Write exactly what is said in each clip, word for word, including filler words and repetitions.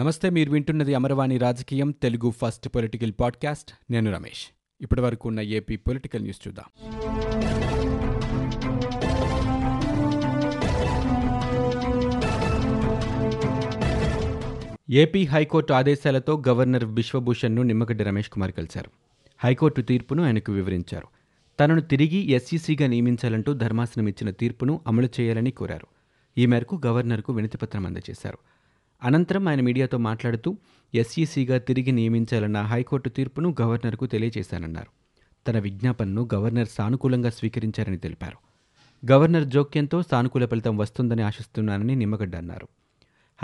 నమస్తే, మీరు వింటున్నది అమరవాణి రాజకీయం, తెలుగు ఫస్ట్ పొలిటికల్ పాడ్కాస్ట్. నేను రమేష్. ఇప్పటి వరకు ఉన్న ఏపీ పొలిటికల్ న్యూస్ చూద్దాం. ఏపీ హైకోర్టు ఆదేశాలతో గవర్నర్ బిశ్వభూషణ్ను నిమ్మగడ్డ రమేష్ కుమార్ కలిశారు. హైకోర్టు తీర్పును ఆయనకు వివరించారు. తనను తిరిగి ఎస్ఈసీగా నియమించాలంటూ ధర్మాసనం ఇచ్చిన తీర్పును అమలు చేయాలని కోరారు. ఈ మేరకు గవర్నర్కు వినతిపత్రం అందజేశారు. అనంతరం ఆయన మీడియాతో మాట్లాడుతూ ఎస్ఈసీగా తిరిగి నియమించాలన్న హైకోర్టు తీర్పును గవర్నర్కు తెలియజేశానన్నారు. తన విజ్ఞాపనను గవర్నర్ సానుకూలంగా స్వీకరించారని తెలిపారు. గవర్నర్ జోక్యంతో సానుకూల ఫలితం వస్తుందని ఆశిస్తున్నానని నిమ్మగడ్డ అన్నారు.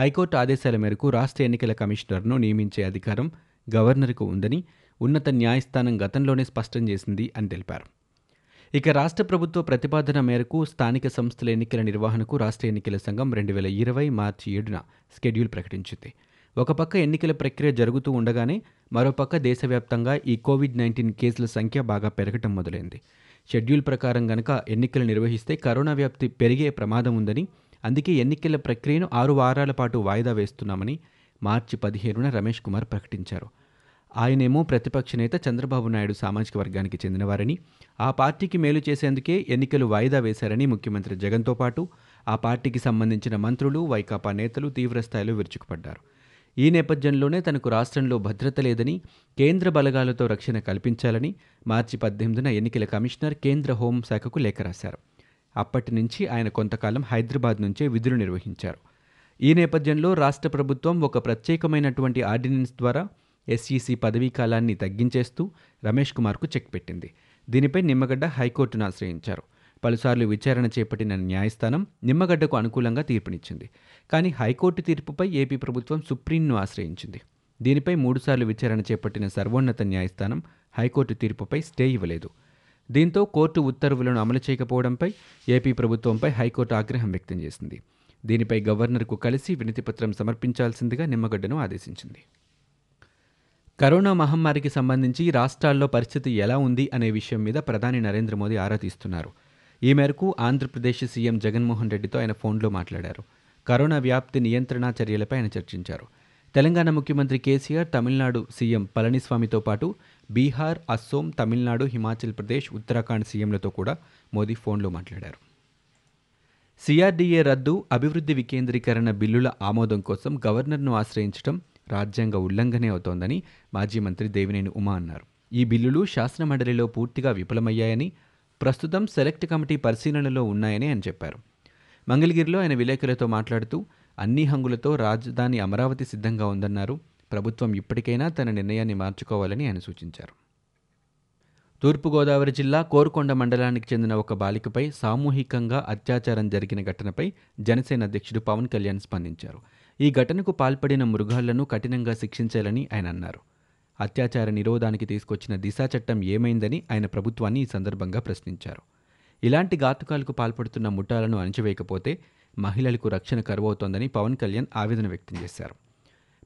హైకోర్టు ఆదేశాల మేరకు రాష్ట్ర ఎన్నికల కమిషనర్ను నియమించే అధికారం గవర్నర్కు ఉందని ఉన్నత న్యాయస్థానం గతంలోనే స్పష్టం చేసింది అని తెలిపారు. ఇక రాష్ట్ర ప్రభుత్వ ప్రతిపాదన మేరకు స్థానిక సంస్థల ఎన్నికల నిర్వహణకు రాష్ట్ర ఎన్నికల సంఘం రెండు వేల ఇరవై మార్చి ఏడున షెడ్యూల్ ప్రకటించింది. ఒకపక్క ఎన్నికల ప్రక్రియ జరుగుతూ ఉండగానే మరోపక్క దేశవ్యాప్తంగా ఈ కోవిడ్ నైన్టీన్ కేసుల సంఖ్య బాగా పెరగటం మొదలైంది. షెడ్యూల్ ప్రకారం గనక ఎన్నికలు నిర్వహిస్తే కరోనా వ్యాప్తి పెరిగే ప్రమాదం ఉందని, అందుకే ఎన్నికల ప్రక్రియను ఆరు వారాల పాటు వాయిదా వేస్తున్నామని మార్చి పదిహేనున రమేష్ కుమార్ ప్రకటించారు. ఆయనేమో ప్రతిపక్ష నేత చంద్రబాబు నాయుడు సామాజిక వర్గానికి చెందినవారని, ఆ పార్టీకి మేలు చేసేందుకే ఎన్నికలు వాయిదా వేశారని ముఖ్యమంత్రి జగన్తో పాటు ఆ పార్టీకి సంబంధించిన మంత్రులు, వైకాపా నేతలు తీవ్రస్థాయిలో విరుచుకుపడ్డారు. ఈ నేపథ్యంలోనే తనకు రాష్ట్రంలో భద్రత లేదని, కేంద్ర బలగాలతో రక్షణ కల్పించాలని మార్చి పద్దెనిమిదిన ఎన్నికల కమిషనర్ కేంద్ర హోంశాఖకు లేఖ రాశారు. అప్పటి నుంచి ఆయన కొంతకాలం హైదరాబాద్ నుంచే విధులు నిర్వహించారు. ఈ నేపథ్యంలో రాష్ట్ర ప్రభుత్వం ఒక ప్రత్యేకమైనటువంటి ఆర్డినెన్స్ ద్వారా ఎస్ఈసీ పదవీకాలాన్ని తగ్గించేస్తూ రమేష్ కుమార్కు చెక్ పెట్టింది. దీనిపై నిమ్మగడ్డ హైకోర్టును ఆశ్రయించారు. పలుసార్లు విచారణ చేపట్టిన న్యాయస్థానం నిమ్మగడ్డకు అనుకూలంగా తీర్పునిచ్చింది. కానీ హైకోర్టు తీర్పుపై ఏపీ ప్రభుత్వం సుప్రీంను ఆశ్రయించింది. దీనిపై మూడుసార్లు విచారణ చేపట్టిన సర్వోన్నత న్యాయస్థానం హైకోర్టు తీర్పుపై స్టే ఇవ్వలేదు. దీంతో కోర్టు ఉత్తర్వులను అమలు చేయకపోవడంపై ఏపీ ప్రభుత్వంపై హైకోర్టు ఆగ్రహం వ్యక్తం చేసింది. దీనిపై గవర్నర్కు కలిసి వినతిపత్రం సమర్పించాల్సిందిగా నిమ్మగడ్డను ఆదేశించింది. కరోనా మహమ్మారికి సంబంధించి రాష్ట్రాల్లో పరిస్థితి ఎలా ఉంది అనే విషయం మీద ప్రధాని నరేంద్ర మోదీ ఆరా తీస్తున్నారు. ఈ మేరకు ఆంధ్రప్రదేశ్ సీఎం జగన్మోహన్ రెడ్డితో ఆయన ఫోన్లో మాట్లాడారు. కరోనా వ్యాప్తి నియంత్రణ చర్యలపై ఆయన చర్చించారు. తెలంగాణ ముఖ్యమంత్రి కేసీఆర్, తమిళనాడు సీఎం పళనిస్వామితో పాటు బీహార్, అస్సోం, తమిళనాడు, హిమాచల్ ప్రదేశ్, ఉత్తరాఖండ్ సీఎంలతో కూడా మోదీ ఫోన్లో మాట్లాడారు. సీఆర్డీఏ రద్దు, అభివృద్ధి వికేంద్రీకరణ బిల్లుల ఆమోదం కోసం గవర్నర్ను ఆశ్రయించడం రాజ్యాంగ ఉల్లంఘనే అవుతోందని మాజీ మంత్రి దేవినేని ఉమా అన్నారు. ఈ బిల్లులు శాసనమండలిలో పూర్తిగా విఫలమయ్యాయని, ప్రస్తుతం సెలెక్ట్ కమిటీ పరిశీలనలో ఉన్నాయని ఆయన చెప్పారు. మంగళగిరిలో ఆయన విలేకరులతో మాట్లాడుతూ అన్ని హంగులతో రాజధాని అమరావతి సిద్ధంగా ఉందన్నారు. ప్రభుత్వం ఇప్పటికైనా తన నిర్ణయాన్ని మార్చుకోవాలని ఆయన సూచించారు. తూర్పుగోదావరి జిల్లా కోరుకొండ మండలానికి చెందిన ఒక బాలికపై సామూహికంగా అత్యాచారం జరిగిన ఘటనపై జనసేన అధ్యక్షుడు పవన్ కళ్యాణ్ స్పందించారు. ఈ ఘటనకు పాల్పడిన మృగాళ్లను కఠినంగా శిక్షించాలని ఆయన అన్నారు. అత్యాచార నిరోధానికి తీసుకొచ్చిన దిశా చట్టం ఏమైందని ఆయన ప్రభుత్వాన్ని ఈ సందర్భంగా ప్రశ్నించారు. ఇలాంటి ఘాతుకాలకు పాల్పడుతున్న ముఠాలను అణచివేయకపోతే మహిళలకు రక్షణ కరువవుతోందని పవన్ కళ్యాణ్ ఆవేదన వ్యక్తం చేశారు.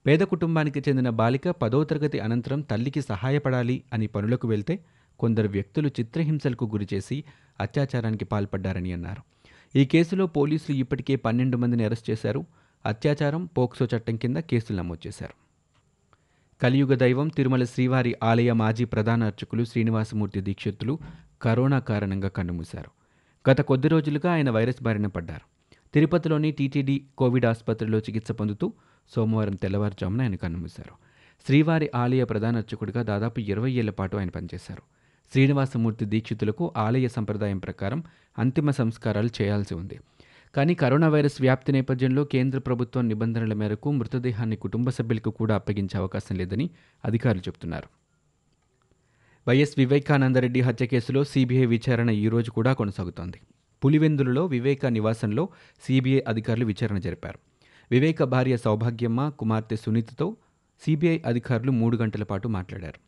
పేద కుటుంబానికి చెందిన బాలిక పదో తరగతి అనంతరం తల్లికి సహాయపడాలి అని పనులకు వెళ్తే కొందరు వ్యక్తులు చిత్రహింసలకు గురిచేసి అత్యాచారానికి పాల్పడ్డారని అన్నారు. ఈ కేసులో పోలీసులు ఇప్పటికే పన్నెండు మందిని అరెస్ట్ చేశారు. అత్యాచారం పోక్సో చట్టం కింద కేసులు నమోదు చేశారు. కలియుగ దైవం తిరుమల శ్రీవారి ఆలయ మాజీ ప్రధాన అర్చకులు శ్రీనివాస మూర్తి దీక్షితులు కరోనా కారణంగా కన్నుమూశారు. గత కొద్ది రోజులుగా ఆయన వైరస్ బారిన పడ్డారు. తిరుపతిలోని టీటీడీ కోవిడ్ ఆసుపత్రిలో చికిత్స పొందుతూ సోమవారం తెల్లవారుజామున ఆయన కన్నుమూశారు. శ్రీవారి ఆలయ ప్రధాన అర్చకుడిగా దాదాపు ఇరవై ఏళ్ల పాటు ఆయన పనిచేశారు. శ్రీనివాసమూర్తి దీక్షితులకు ఆలయ సంప్రదాయం ప్రకారం అంతిమ సంస్కారాలు చేయాల్సి ఉంది. కానీ కరోనా వైరస్ వ్యాప్తి నేపథ్యంలో కేంద్ర ప్రభుత్వం నిబంధనల మేరకు మృతదేహాన్ని కుటుంబ సభ్యులకు కూడా అప్పగించే అవకాశం లేదని అధికారులు చెబుతున్నారు. వైఎస్ వివేకానందరెడ్డి హత్య కేసులో సీబీఐ విచారణ ఈ రోజు కూడా కొనసాగుతోంది. పులివెందులలో వివేక నివాసంలో సీబీఐ అధికారులు విచారణ జరిపారు. వివేక భార్య సౌభాగ్యమ్మ, కుమార్తె సునీతతో సీబీఐ అధికారులు మూడు గంటల పాటు మాట్లాడారు.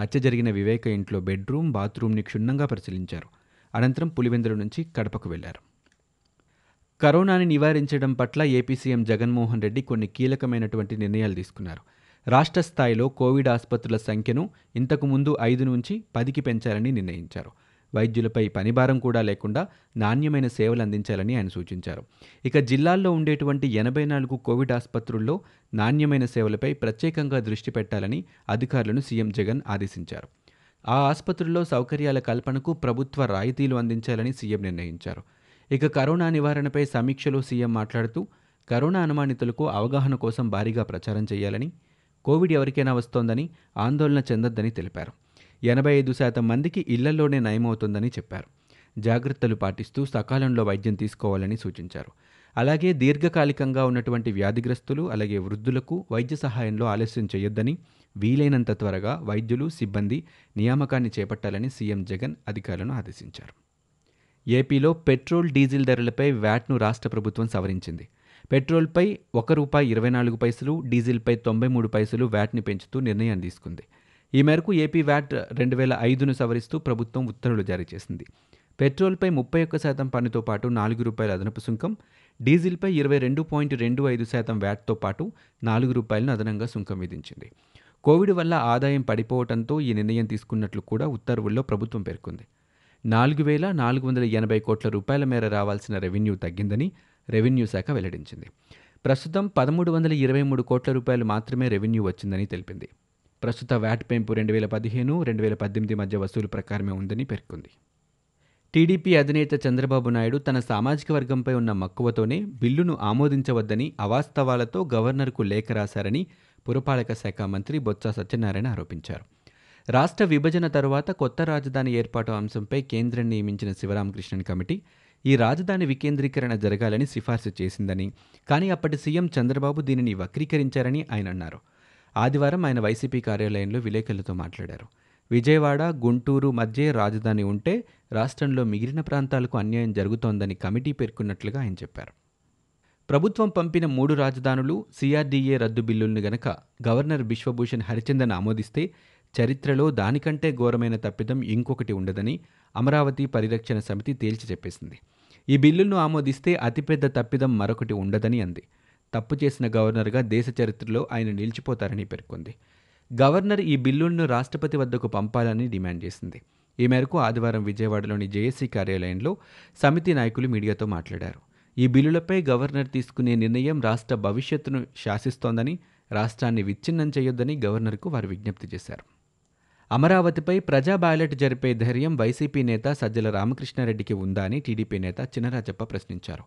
హత్య జరిగిన వివేక ఇంట్లో బెడ్రూమ్, బాత్రూమ్ని క్షుణ్ణంగా పరిశీలించారు. అనంతరం పులివెందుల నుంచి కడపకు వెళ్లారు. కరోనాని నివారించడం పట్ల ఏపీ సీఎం జగన్మోహన్ రెడ్డి కొన్ని కీలకమైనటువంటి నిర్ణయాలు తీసుకున్నారు. రాష్ట్ర స్థాయిలో కోవిడ్ ఆసుపత్రుల సంఖ్యను ఇంతకుముందు ఐదు నుంచి పదికి పెంచాలని నిర్ణయించారు. వైద్యులపై పనిభారం కూడా లేకుండా నాణ్యమైన సేవలు అందించాలని ఆయన సూచించారు. ఇక జిల్లాల్లో ఉండేటువంటి ఎనభై నాలుగు కోవిడ్ ఆసుపత్రుల్లో నాణ్యమైన సేవలపై ప్రత్యేకంగా దృష్టి పెట్టాలని అధికారులను సీఎం జగన్ ఆదేశించారు. ఆ ఆసుపత్రుల్లో సౌకర్యాల కల్పనకు ప్రభుత్వ రాయితీలు అందించాలని సీఎం నిర్ణయించారు. ఇక కరోనా నివారణపై సమీక్షలో సీఎం మాట్లాడుతూ కరోనా అనుమానితులకు అవగాహన కోసం భారీగా ప్రచారం చేయాలని, కోవిడ్ ఎవరికైనా వస్తోందని ఆందోళన చెందొద్దని తెలిపారు. ఎనభై ఐదు శాతం మందికి ఇళ్లలోనే నయమవుతుందని చెప్పారు. జాగ్రత్తలు పాటిస్తూ సకాలంలో వైద్యం తీసుకోవాలని సూచించారు. అలాగే దీర్ఘకాలికంగా ఉన్నటువంటి వ్యాధిగ్రస్తులు అలాగే వృద్ధులకు వైద్య సహాయంలో ఆలస్యం చేయొద్దని, వీలైనంత త్వరగా వైద్యులు సిబ్బంది నియామకాన్ని చేపట్టాలని సీఎం జగన్ అధికారులను ఆదేశించారు. ఏపీలో పెట్రోల్ డీజిల్ ధరలపై వ్యాట్ను రాష్ట్ర ప్రభుత్వం సవరించింది. పెట్రోల్పై ఒక రూపాయి ఇరవై నాలుగు పైసలు, డీజిల్పై తొంభై మూడు పైసలు వ్యాట్ని పెంచుతూ నిర్ణయాన్ని తీసుకుంది. ఈ మేరకు ఏపీ వ్యాట్ రెండు వేల ఐదును సవరిస్తూ ప్రభుత్వం ఉత్తర్వులు జారీ చేసింది. పెట్రోల్పై ముప్పై ఒక్క శాతం పన్నుతో పాటు నాలుగు రూపాయల అదనపు సుంకం, డీజిల్పై ఇరవై రెండు పాయింట్ రెండు ఐదు శాతం వ్యాట్తో పాటు నాలుగు రూపాయలను అదనంగా సుంకం విధించింది. కోవిడ్ వల్ల ఆదాయం పడిపోవడంతో ఈ నిర్ణయం తీసుకున్నట్లు కూడా ఉత్తర్వుల్లో ప్రభుత్వం పేర్కొంది. నాలుగు వేల నాలుగు వందల ఎనభై కోట్ల రూపాయల మేర రావాల్సిన రెవెన్యూ తగ్గిందని రెవెన్యూ శాఖ వెల్లడించింది. ప్రస్తుతం పదమూడు వందల ఇరవై మూడు కోట్ల రూపాయలు మాత్రమే రెవెన్యూ వచ్చిందని తెలిపింది. ప్రస్తుత వ్యాట్ పెంపు రెండు వేల పదిహేను రెండు వేల పద్దెనిమిది మధ్య వసూలు ప్రకారమే ఉందని పేర్కొంది. టీడీపీ అధినేత చంద్రబాబు నాయుడు తన సామాజిక వర్గంపై ఉన్న మక్కువతోనే బిల్లును ఆమోదించవద్దని అవాస్తవాలతో గవర్నర్కు లేఖ రాశారని పురపాలక శాఖ మంత్రి బొత్స సత్యనారాయణ ఆరోపించారు. రాష్ట్ర విభజన తర్వాత కొత్త రాజధాని ఏర్పాటు అంశంపై కేంద్రం నియమించిన శివరామకృష్ణన్ కమిటీ ఈ రాజధాని వికేంద్రీకరణ జరగాలని సిఫార్సు చేసిందని, కానీ అప్పటి సీఎం చంద్రబాబు దీనిని వక్రీకరించారని ఆయన అన్నారు. ఆదివారం ఆయన వైసీపీ కార్యాలయంలో విలేకరులతో మాట్లాడారు. విజయవాడ, గుంటూరు మధ్య రాజధాని ఉంటే రాష్ట్రంలో మిగిలిన ప్రాంతాలకు అన్యాయం జరుగుతోందని కమిటీ పేర్కొన్నట్లుగా ఆయన చెప్పారు. ప్రభుత్వం పంపిన మూడు రాజధానులు, సిఆర్డీఏ రద్దు బిల్లులను గనక గవర్నర్ బిశ్వభూషణ్ హరిచందన్ ఆమోదిస్తే చరిత్రలో దానికంటే ఘోరమైన తప్పిదం ఇంకొకటి ఉండదని అమరావతి పరిరక్షణ సమితి తేల్చి చెప్పేసింది. ఈ బిల్లులను ఆమోదిస్తే అతిపెద్ద తప్పిదం మరొకటి ఉండదని అంది. తప్పు చేసిన గవర్నర్గా దేశ చరిత్రలో ఆయన నిలిచిపోతారని పేర్కొంది. గవర్నర్ ఈ బిల్లులను రాష్ట్రపతి వద్దకు పంపాలని డిమాండ్ చేసింది. ఈ మేరకు ఆదివారం విజయవాడలోని జేఏసీ కార్యాలయంలో సమితి నాయకులు మీడియాతో మాట్లాడారు. ఈ బిల్లులపై గవర్నర్ తీసుకునే నిర్ణయం రాష్ట్ర భవిష్యత్తును శాసిస్తోందని, రాష్ట్రాన్ని విచ్ఛిన్నం చేయొద్దని గవర్నర్కు వారు విజ్ఞప్తి చేశారు. అమరావతిపై ప్రజా బ్యాలెట్ జరిపే ధైర్యం వైసీపీ నేత సజ్జల రామకృష్ణారెడ్డికి ఉందా అని టీడీపీ నేత చినరాజప్ప ప్రశ్నించారు.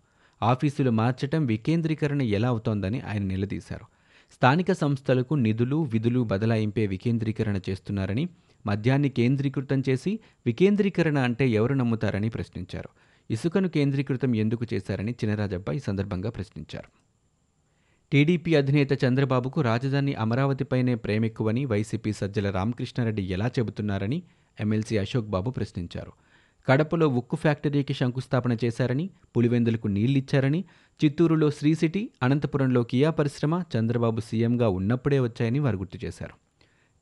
ఆఫీసులు మార్చడం వికేంద్రీకరణ ఎలా అవుతోందని ఆయన నిలదీశారు. స్థానిక సంస్థలకు నిధులు విధులు బదలాయింపే వికేంద్రీకరణ చేస్తున్నారని, మద్యాన్ని కేంద్రీకృతం చేసి వికేంద్రీకరణ అంటే ఎవరు నమ్ముతారని ప్రశ్నించారు. ఇసుకను కేంద్రీకృతం ఎందుకు చేశారని చినరాజప్ప ఈ సందర్భంగా ప్రశ్నించారు. టీడీపీ అధినేత చంద్రబాబుకు రాజధాని అమరావతిపైనే ప్రేమెక్కువని వైసీపీ సజ్జల రామకృష్ణారెడ్డి ఎలా చెబుతున్నారని ఎమ్మెల్సీ అశోక్ బాబు ప్రశ్నించారు. కడపలో ఉక్కు ఫ్యాక్టరీకి శంకుస్థాపన చేశారని, పులివెందులకు నీళ్లిచ్చారని, చిత్తూరులో శ్రీ సిటీ, అనంతపురంలో కియా పరిశ్రమ చంద్రబాబు సీఎంగా ఉన్నప్పుడే వచ్చాయని వారు గుర్తు చేశారు.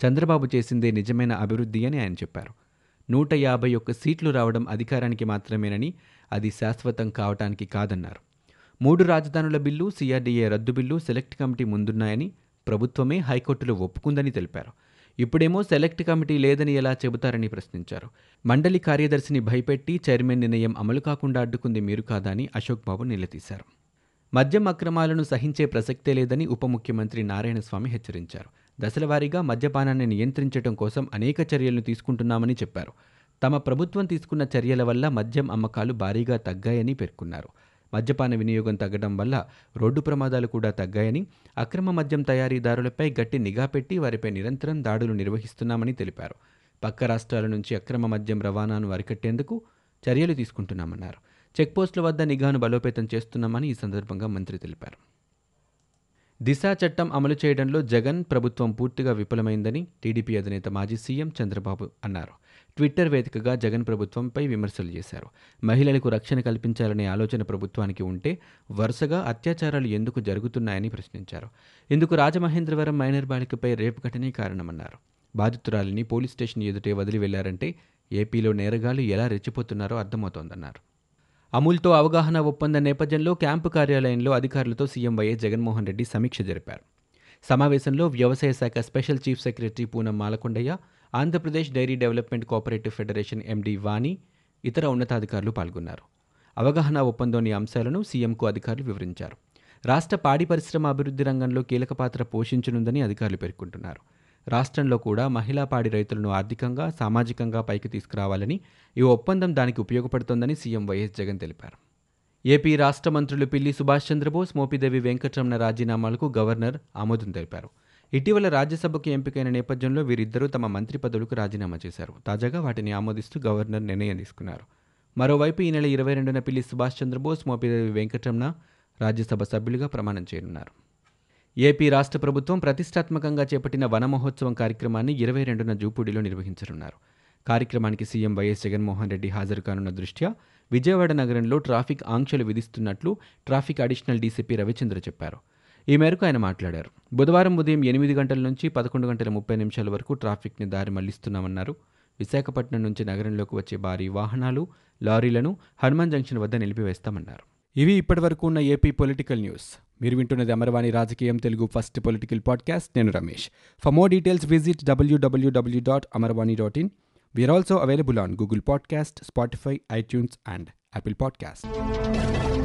చంద్రబాబు చేసిందే నిజమైన అభివృద్ధి అని ఆయన చెప్పారు. నూట యాభై ఒక్క సీట్లు రావడం అధికారానికి మాత్రమేనని, అది శాశ్వతం కావటానికి కాదన్నారు. మూడు రాజధానుల బిల్లు, సిఆర్డీఏ రద్దు బిల్లు సెలెక్ట్ కమిటీ ముందున్నాయని, ప్రభుత్వమే హైకోర్టులో ఒప్పుకుందని తెలిపారు. ఇప్పుడేమో సెలెక్ట్ కమిటీ లేదని ఎలా చెబుతారని ప్రశ్నించారు. మండలి కార్యదర్శిని భయపెట్టి చైర్మన్ నిర్ణయం అమలు కాకుండా అడ్డుకుంది మీరు కాదా అని అశోక్ బాబు నిలదీశారు. మద్యం అక్రమాలను సహించే ప్రసక్తే లేదని ఉప ముఖ్యమంత్రి నారాయణస్వామి హెచ్చరించారు. దశలవారీగా మద్యపానాన్ని నియంత్రించడం కోసం అనేక చర్యలను తీసుకుంటున్నామని చెప్పారు. తమ ప్రభుత్వం తీసుకున్న చర్యల వల్ల మద్యం అమ్మకాలు భారీగా తగ్గాయని పేర్కొన్నారు. మద్యపాన వినియోగం తగ్గడం వల్ల రోడ్డు ప్రమాదాలు కూడా తగ్గాయని, అక్రమ మద్యం తయారీదారులపై గట్టి నిఘా పెట్టి వారిపై నిరంతరం దాడులు నిర్వహిస్తున్నామని తెలిపారు. పక్క రాష్ట్రాల నుంచి అక్రమ మద్యం రవాణాను అరికట్టేందుకు చర్యలు తీసుకుంటున్నామన్నారు. చెక్పోస్టుల వద్ద నిఘాను బలోపేతం చేస్తున్నామని ఈ సందర్భంగా మంత్రి తెలిపారు. దిశ చట్టం అమలు చేయడంలో జగన్ ప్రభుత్వం పూర్తిగా విఫలమైందని టీడీపీ అధినేత మాజీ సీఎం చంద్రబాబు అన్నారు. ట్విట్టర్ వేదికగా జగన్ ప్రభుత్వంపై విమర్శలు చేశారు. మహిళలకు రక్షణ కల్పించాలనే ఆలోచన ప్రభుత్వానికి ఉంటే వరుసగా అత్యాచారాలు ఎందుకు జరుగుతున్నాయని ప్రశ్నించారు. ఇందుకు రాజమహేంద్రవరం మైనర్ బాలికపై రేపు ఘటనే కారణమన్నారు. బాధితురాలిని పోలీస్ స్టేషన్ ఎదుటే వదిలి వెళ్లారంటే ఏపీలో నేరగాళ్లు ఎలా రెచ్చిపోతున్నారో అర్థమవుతోందన్నారు. అమూల్తో అవగాహన ఒప్పంద నేపథ్యంలో క్యాంపు కార్యాలయంలో అధికారులతో సీఎం వైఎస్ జగన్మోహన్ రెడ్డి సమీక్ష జరిపారు. సమావేశంలో వ్యవసాయ శాఖ special chief secretary Poonam Malakondaiah, Andhra Pradesh dairy development cooperative federation MD Vani, ఇతర ఉన్నతాధికారులు పాల్గొన్నారు. అవగాహన ఒప్పందంలోని అంశాలను సీఎంకు అధికారులు వివరించారు. రాష్ట్ర పాడి పరిశ్రమ అభివృద్ధి రంగంలో కీలక పాత్ర పోషించనుందని అధికారులు పేర్కొంటున్నారు. రాష్ట్రంలో కూడా మహిళా పాడి రైతులను ఆర్థికంగా, సామాజికంగా పైకి తీసుకురావాలని ఈ ఒప్పందం దానికి ఉపయోగపడుతోందని సీఎం వైఎస్ జగన్ తెలిపారు. ఏపీ రాష్ట్ర మంత్రులు పిల్లి సుభాష్ చంద్రబోస్, మోపిదేవి వెంకటరమణ రాజీనామాలకు గవర్నర్ ఆమోదం తెలిపారు. ఇటీవల రాజ్యసభకు ఎంపికైన నేపథ్యంలో వీరిద్దరూ తమ మంత్రి పదవులకు రాజీనామా చేశారు. తాజాగా వాటిని ఆమోదిస్తూ గవర్నర్ నిర్ణయం తీసుకున్నారు. మరోవైపు ఈ నెల ఇరవై రెండున పిల్లి సుభాష్ చంద్రబోస్, మోపిదేవి వెంకటరమణ రాజ్యసభ సభ్యులుగా ప్రమాణం చేయనున్నారు. ఏపీ రాష్ట్ర ప్రభుత్వం ప్రతిష్టాత్మకంగా చేపట్టిన వన మహోత్సవం కార్యక్రమాన్ని ఇరవై రెండున జూపూడిలో నిర్వహించనున్నారు. కార్యక్రమానికి సీఎం వైఎస్ జగన్మోహన్ రెడ్డి హాజరు కానున్న దృష్ట్యా విజయవాడ నగరంలో ట్రాఫిక్ ఆంక్షలు విధిస్తున్నట్లు ట్రాఫిక్ అడిషనల్ డీసీపీ రవిచంద్ర చెప్పారు. ఈ మేరకు ఆయన మాట్లాడారు. బుధవారం ఉదయం ఎనిమిది గంటల నుంచి పదకొండు గంటల ముప్పై నిమిషాల వరకు ట్రాఫిక్ని దారి మళ్లిస్తున్నామన్నారు. విశాఖపట్నం నుంచి నగరంలోకి వచ్చే భారీ వాహనాలు, లారీలను హనుమాన్ జంక్షన్ వద్ద నిలిపివేస్తామన్నారు. ఇవి ఇప్పటివరకు ఉన్న ఏపీ పొలిటికల్ న్యూస్. మీరు వింటున్నది అమరవాణి రాజకీయం తెలుగు ఫస్ట్ పొలిటికల్ పాడ్కాస్ట్. నేను Ramesh. For more details visit W W W dot Amarvani dot in. We are also available on Google Podcast, Spotify, iTunes and Apple Podcast.